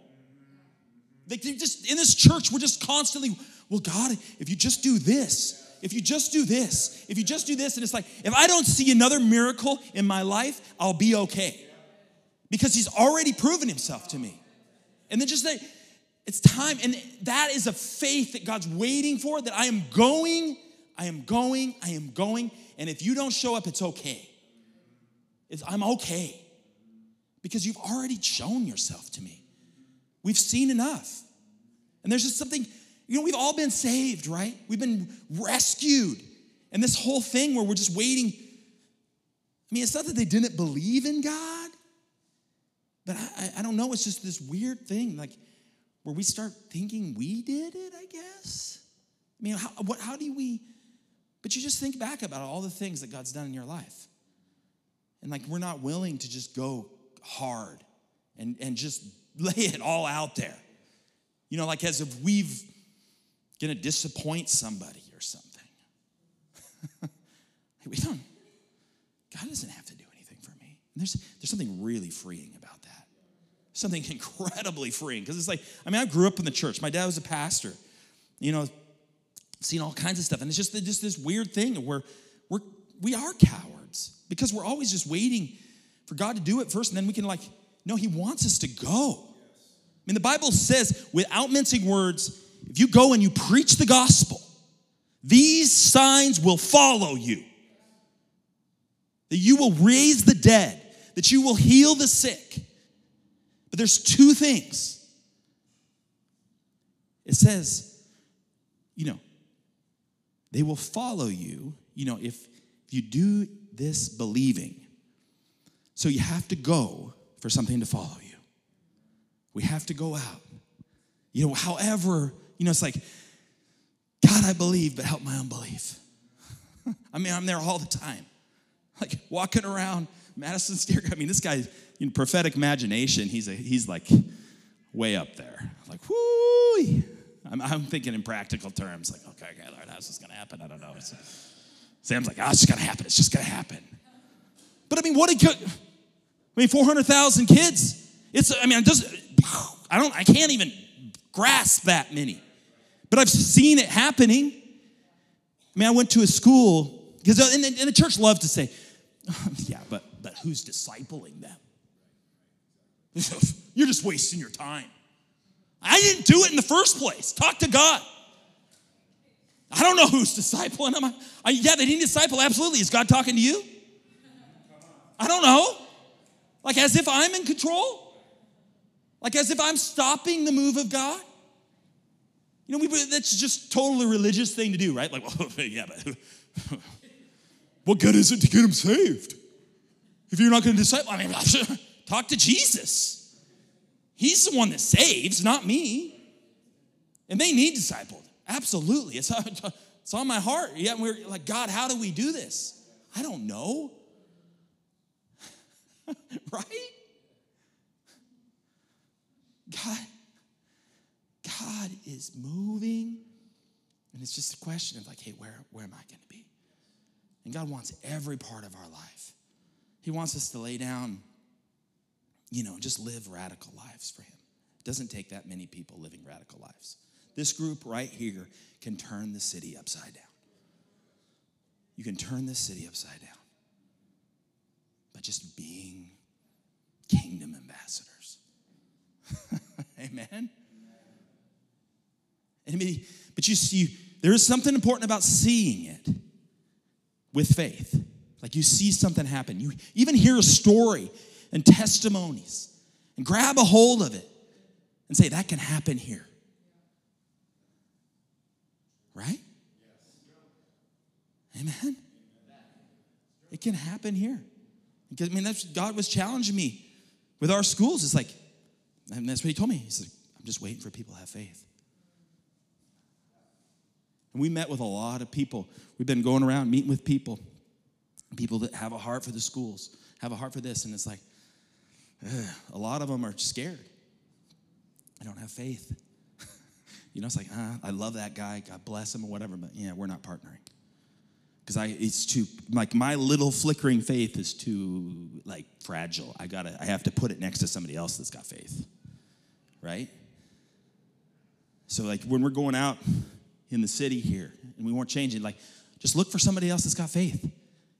Like they just, in this church, we're just constantly, well, God, if you just do this, if you just do this, if you just do this, and it's like, if I don't see another miracle in my life, I'll be okay. Because he's already proven himself to me. And then just that, it's time. And that is a faith that God's waiting for, that I am going, I am going, I am going. And if you don't show up, it's okay. It's, I'm okay. Because you've already shown yourself to me. We've seen enough. And there's just something, you know, we've all been saved, right? We've been rescued. And this whole thing where we're just waiting. I mean, it's not that they didn't believe in God, but I, I don't know. It's just this weird thing, like where we start thinking we did it, I guess. I mean, how, what, how do we, but you just think back about all the things that God's done in your life. And like, we're not willing to just go hard and, and just lay it all out there. You know, like as if we've, going to disappoint somebody or something. We don't, God doesn't have to do anything for me. And there's, there's something really freeing about that. Something incredibly freeing. Because it's like, I mean, I grew up in the church. My dad was a pastor. You know, seen all kinds of stuff. And it's just, just this weird thing where we're, we are cowards. Because we're always just waiting for God to do it first. And then we can like, no, he wants us to go. I mean, the Bible says, without mincing words, if you go and you preach the gospel, these signs will follow you. That you will raise the dead, that you will heal the sick. But there's two things. It says, you know, they will follow you, you know, if, if you do this believing. So you have to go for something to follow you. We have to go out. You know, however... You know, it's like, God, I believe, but help my unbelief. I mean, I'm there all the time. Like, walking around Madison Square. I mean, this guy, you know, prophetic imagination, he's a, he's like way up there. Like, whoo! I'm, I'm thinking in practical terms. Like, okay, okay, Lord, how's this going to happen? I don't know. It's, Sam's like, oh, it's just going to happen. It's just going to happen. But, I mean, what did, I mean, four hundred thousand kids. It's, I mean, it doesn't, I don't, I can't even grasp that many. But I've seen it happening. I mean, I went to a school, because and, and the church loves to say, yeah, but but who's discipling them? You're just wasting your time. I didn't do it in the first place. Talk to God. I don't know who's discipling them. I, I, yeah, they didn't disciple, absolutely. Is God talking to you? I don't know. Like as if I'm in control. Like as if I'm stopping the move of God. You know, we, that's just totally religious thing to do, right? Like, well, yeah, but what good is it to get them saved? If you're not going to disciple, I mean, talk to Jesus. He's the one that saves, not me. And they need discipled. Absolutely. It's, it's on my heart. Yeah, we're like, God, how do we do this? I don't know. Right? God. God is moving, and it's just a question of like, hey, where, where am I going to be? And God wants every part of our life. He wants us to lay down, you know, just live radical lives for him. It doesn't take that many people living radical lives. This group right here can turn the city upside down. You can turn this city upside down by just being kingdom ambassadors. Amen? Anybody, but you see, there is something important about seeing it with faith. Like you see something happen. You even hear a story and testimonies and grab a hold of it and say, that can happen here. Right? Amen? It can happen here. Because, I mean, that's, God was challenging me with our schools. It's like, and that's what he told me. He said, I'm just waiting for people to have faith. And we met with a lot of people. We've been going around meeting with people, people that have a heart for the schools, have a heart for this. And it's like, ugh, a lot of them are scared. I don't have faith. You know, it's like, ah, I love that guy. God bless him or whatever. But, yeah, we're not partnering. Because I, it's too, like my little flickering faith is too, like, fragile. I gotta, I have to put it next to somebody else that's got faith, right? So, like, when we're going out in the city here, and we weren't changing, like, just look for somebody else that's got faith. It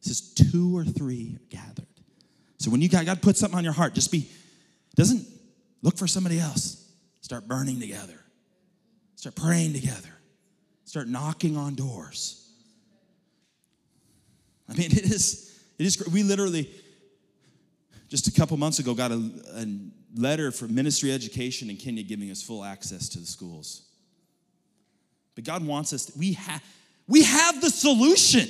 says two or three are gathered. So when you got, God put something on your heart, just be, doesn't, look for somebody else. Start burning together. Start praying together. Start knocking on doors. I mean, it is, it is, we literally, just a couple months ago, got a, a letter from Ministry Education in Kenya giving us full access to the schools. But God wants us, to, we, ha, we have the solution.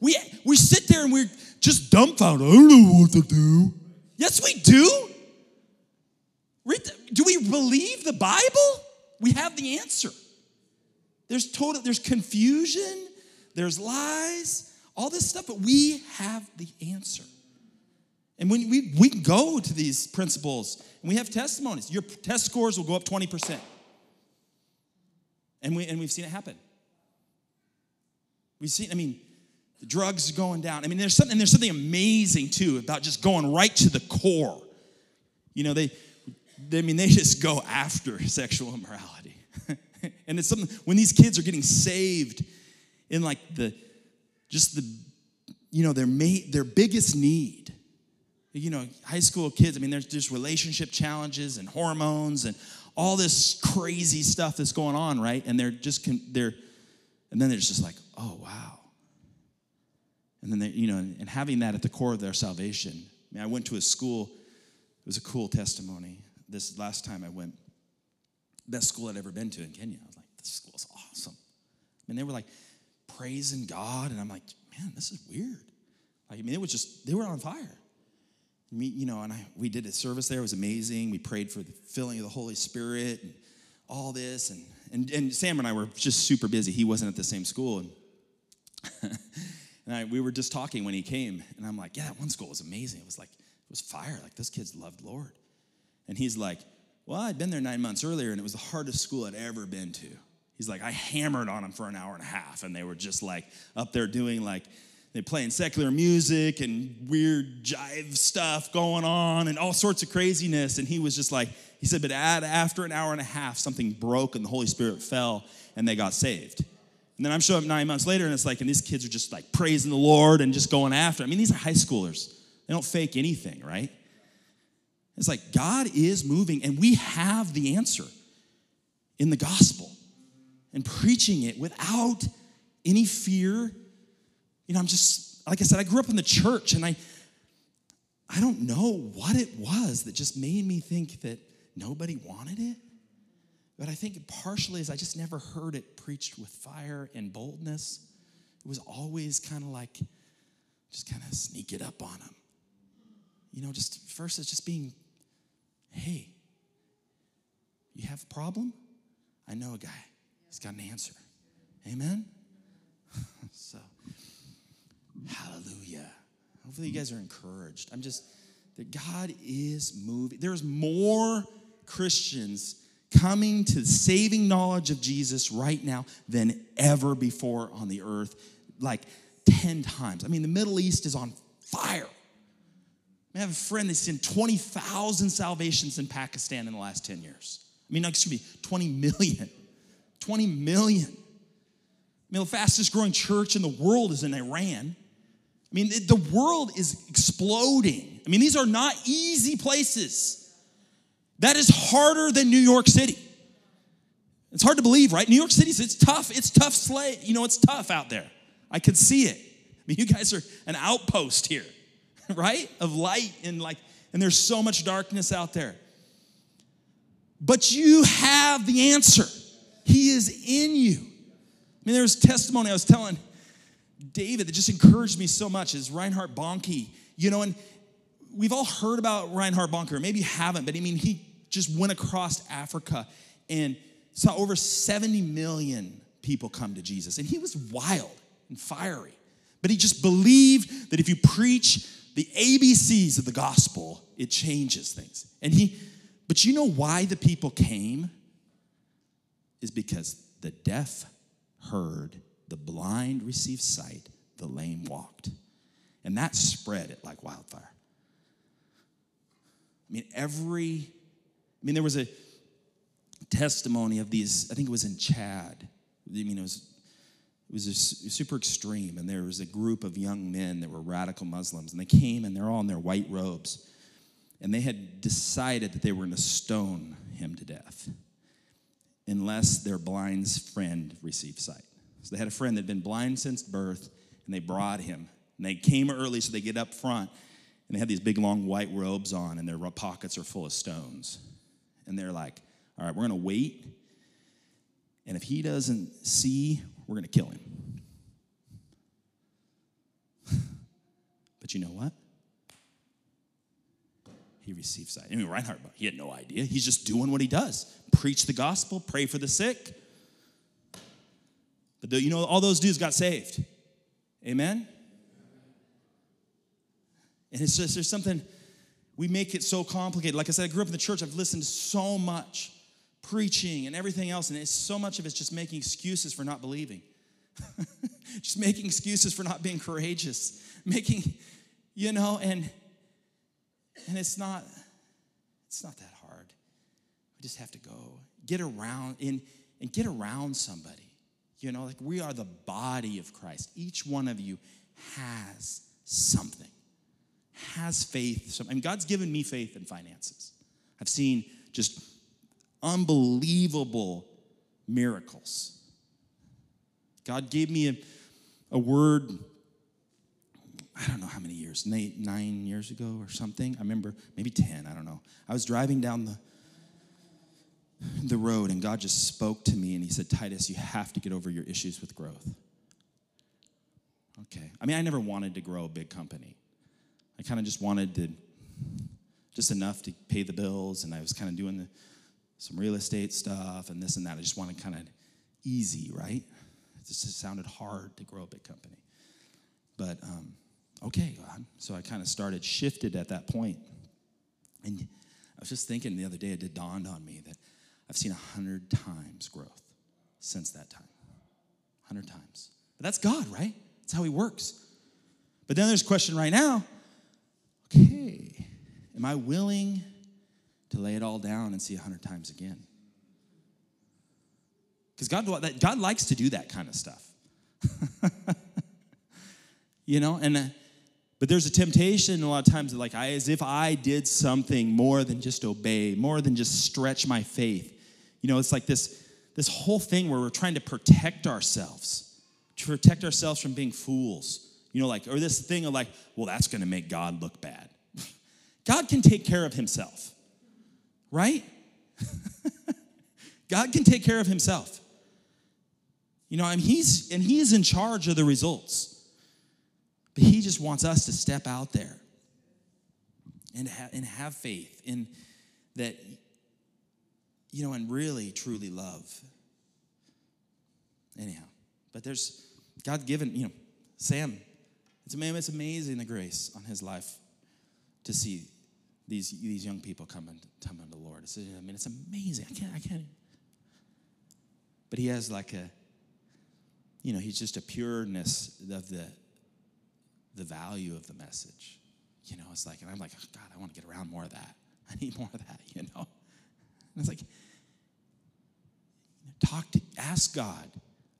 We, we sit there and we're just dumbfounded. I don't know what to do. Yes, we do. Do we believe the Bible? We have the answer. There's total, there's confusion, there's lies, all this stuff, but we have the answer. And when we, we go to these principles, and we have testimonies. Your test scores will go up twenty percent. And, we, and we've seen it happen. We've seen, I mean, the drugs are going down. I mean, there's something, and there's something amazing, too, about just going right to the core. You know, they, they I mean, they just go after sexual immorality. And it's something, when these kids are getting saved in, like, the, just the, you know, their ma- their biggest need. You know, high school kids, I mean, there's just relationship challenges and hormones and all this crazy stuff that's going on, right? And they're just, they're, and then they're just like, oh, wow. And then, they, you know, and having that at the core of their salvation. I mean, I went to a school, it was a cool testimony. This last time I went, best school I'd ever been to in Kenya. I was like, this school's awesome. I mean, they were like, praising God, and I'm like, man, this is weird. Like, I mean, it was just, they were on fire. Me, you know, and I we did a service there. It was amazing. We prayed for the filling of the Holy Spirit and all this. And and, and Sam and I were just super busy. He wasn't at the same school. And, and I, we were just talking when he came, and I'm like, yeah, that one school was amazing. It was like, it was fire. Like, those kids loved Lord. And he's like, well, I'd been there nine months earlier, and it was the hardest school I'd ever been to. He's like, I hammered on them for an hour and a half, and they were just like up there doing like, they're playing secular music and weird jive stuff going on and all sorts of craziness. And he was just like, he said, but after an hour and a half, something broke and the Holy Spirit fell and they got saved. And then I'm showing up nine months later and it's like, and these kids are just like praising the Lord and just going after. I mean, these are high schoolers. They don't fake anything, right? It's like God is moving and we have the answer in the gospel. And preaching it without any fear. You know, I'm just, like I said, I grew up in the church, and I I don't know what it was that just made me think that nobody wanted it. But I think partially is I just never heard it preached with fire and boldness. It was always kind of like, just kind of sneak it up on them. You know, just first it's just being, hey, you have a problem? I know a guy. He's got an answer. Amen? So, hallelujah. Hopefully you guys are encouraged. I'm just, that God is moving. There's more Christians coming to saving knowledge of Jesus right now than ever before on the earth, like ten times. I mean, the Middle East is on fire. I have a friend that's seen twenty thousand salvations in Pakistan in the last ten years. I mean, excuse me, twenty million. twenty million. I mean, the fastest growing church in the world is in Iran. I mean, it, the world is exploding. I mean, these are not easy places. That is harder than New York City. It's hard to believe, right? New York City, it's tough. It's tough slay. You know, it's tough out there. I can see it. I mean, you guys are an outpost here, right? Of light and like, and there's so much darkness out there. But you have the answer. He is in you. I mean, there was testimony I was telling David that just encouraged me so much is Reinhard Bonnke. You know, and we've all heard about Reinhard Bonnke, or maybe you haven't, but I mean, he just went across Africa and saw over seventy million people come to Jesus. And he was wild and fiery. But he just believed that if you preach the A B Cs of the gospel, it changes things. And he, but you know why the people came? Is because the deaf heard, the blind received sight, the lame walked. And that spread it like wildfire. I mean, every, I mean, there was a testimony of these, I think it was in Chad. I mean, it was it was a super extreme, and there was a group of young men that were radical Muslims, and they came, and they're all in their white robes, and they had decided that they were going to stone him to death unless their blind friend received sight. So they had a friend that had been blind since birth, and they brought him, and they came early, so they get up front, and they had these big, long white robes on, and their pockets are full of stones, and they're like, all right, we're going to wait, and if he doesn't see, we're going to kill him. But you know what? He received sight. I mean, Reinhard, he had no idea. He's just doing what he does. Preach the gospel, pray for the sick. But the, you know, all those dudes got saved. Amen? And it's just, there's something, we make it so complicated. Like I said, I grew up in the church. I've listened to so much preaching and everything else, and it's so much of it's just making excuses for not believing. Just making excuses for not being courageous. Making, you know, and and it's not it's not that hard. We just have to go get around in and get around somebody. You know, like we are the body of Christ. Each one of you has something. Has faith. I mean, God's given me faith in finances. I've seen just unbelievable miracles. God gave me a, a word, I don't know how many years, eight, nine years ago or something. I remember, maybe ten, I don't know. I was driving down the, the road, and God just spoke to me, and he said, Titus, you have to get over your issues with growth. Okay. I mean, I never wanted to grow a big company. I kind of just wanted to, just enough to pay the bills, and I was kind of doing the, some real estate stuff and this and that. I just wanted kind of easy, right? It just sounded hard to grow a big company. But, um, okay, God. So I kind of started, shifted at that point. And I was just thinking the other day, it dawned on me that I've seen one hundred times growth since that time. one hundred times. But that's God, right? That's how he works. But then there's a question right now. Okay, am I willing to lay it all down and see a hundred times again? Because God, God likes to do that kind of stuff. You know, and uh, but there's a temptation a lot of times that like I, as if I did something more than just obey, more than just stretch my faith. You know, it's like this, this whole thing where we're trying to protect ourselves, to protect ourselves from being fools. You know, like, or this thing of like, well, that's going to make God look bad. God can take care of himself. Right? God can take care of himself. You know, I mean, he's, and he is in charge of the results. But he just wants us to step out there and, ha- and have faith in that, you know, and really, truly love. Anyhow, but there's God given, you know, Sam, it's amazing, it's amazing the grace on his life to see These these young people come and come unto the Lord. It's, I mean, it's amazing. I can't, I can't. But he has like a, you know, he's just a pureness of the, the value of the message. You know, it's like, and I'm like, oh, God, I want to get around more of that. I need more of that, you know. And it's like, talk to, ask God.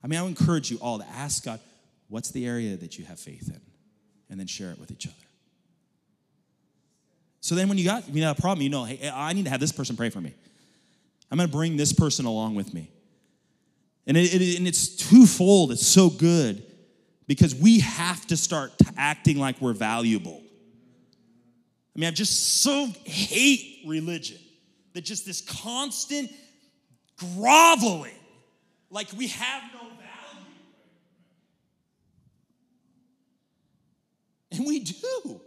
I mean, I would encourage you all to ask God, what's the area that you have faith in? And then share it with each other. So then when you got, you know, a problem, you know, hey, I need to have this person pray for me. I'm going to bring this person along with me. And, it, it, and it's twofold. It's so good because we have to start acting like we're valuable. I mean, I just so hate religion. That just this constant groveling, like we have no value. And we do.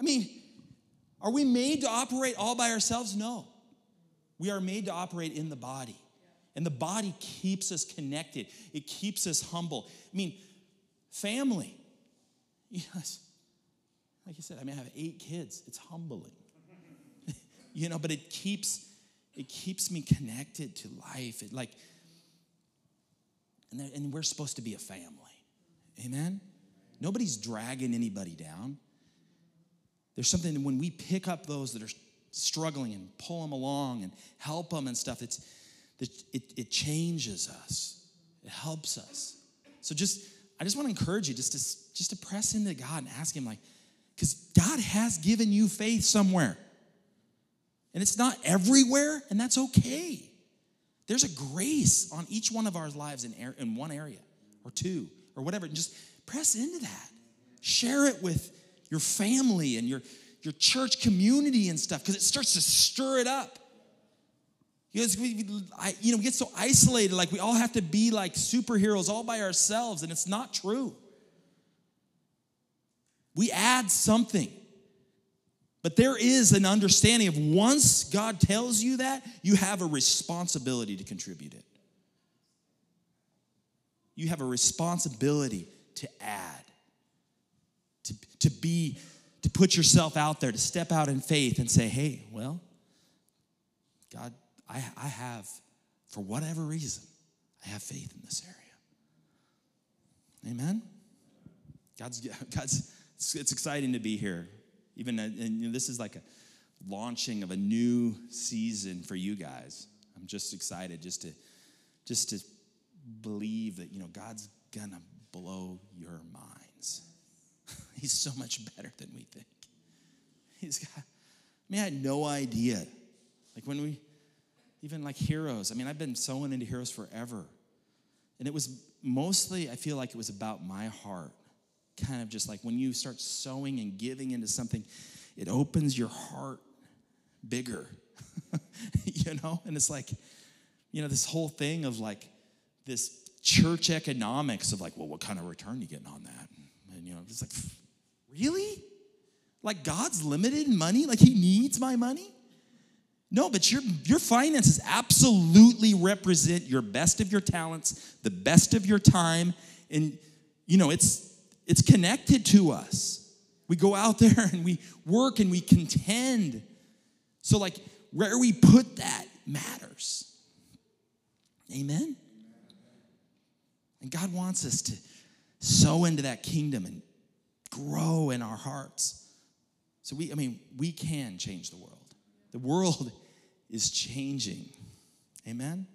I mean, are we made to operate all by ourselves? No. We are made to operate in the body. And the body keeps us connected. It keeps us humble. I mean, family. Yes. Like I said, I mean, I have eight kids. It's humbling. You know, but it keeps it keeps me connected to life. It like and, there, and we're supposed to be a family. Amen? Nobody's dragging anybody down. There's something when we pick up those that are struggling and pull them along and help them and stuff, it's it it changes us. It helps us. So just I just want to encourage you just to just to press into God and ask him, like, because God has given you faith somewhere. And it's not everywhere, and that's okay. There's a grace on each one of our lives in air, in one area or two or whatever. And just press into that. Share it with your family and your, your church community and stuff, because it starts to stir it up. You know, we, I, you know, we get so isolated, like we all have to be like superheroes all by ourselves, and it's not true. We add something. But there is an understanding of once God tells you that, you have a responsibility to contribute it. You have a responsibility to add, to, to be, to put yourself out there, to step out in faith and say, hey, well, God, I, I have, for whatever reason, I have faith in this area. Amen? God's, God's it's, it's exciting to be here. Even and you know, this is like a launching of a new season for you guys. I'm just excited just to just to believe that, you know, God's gonna blow your minds. He's so much better than we think. He's got. I mean, I had no idea. Like when we even like Heroes. I mean, I've been sewing into Heroes forever, and it was mostly I feel like it was about my heart. Kind of just like when you start sowing and giving into something, it opens your heart bigger, you know? And it's like, you know, this whole thing of like this church economics of like, well, what kind of return are you getting on that? And, and you know, it's like, really? Like God's limited money? Like he needs my money? No, but your, your finances absolutely represent your best of your talents, the best of your time. And, you know, it's, It's connected to us. We go out there and we work and we contend. So, like, where we put that matters. Amen? And God wants us to sow into that kingdom and grow in our hearts. So, we, I mean, we can change the world. The world is changing. Amen?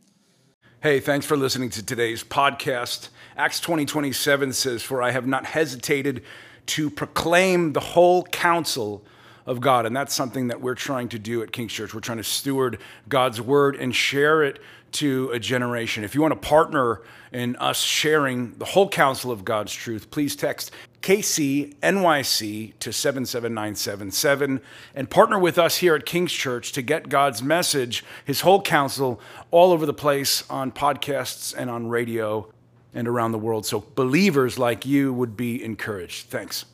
Hey, thanks for listening to today's podcast. Acts twenty twenty-seven says, "For I have not hesitated to proclaim the whole counsel of God." And that's something that we're trying to do at King's Church. We're trying to steward God's word and share it to a generation. If you want to partner in us sharing the whole counsel of God's truth, please text K C N Y C to seven seven nine seven seven and partner with us here at King's Church to get God's message, his whole counsel, all over the place on podcasts and on radio and around the world. So believers like you would be encouraged. Thanks.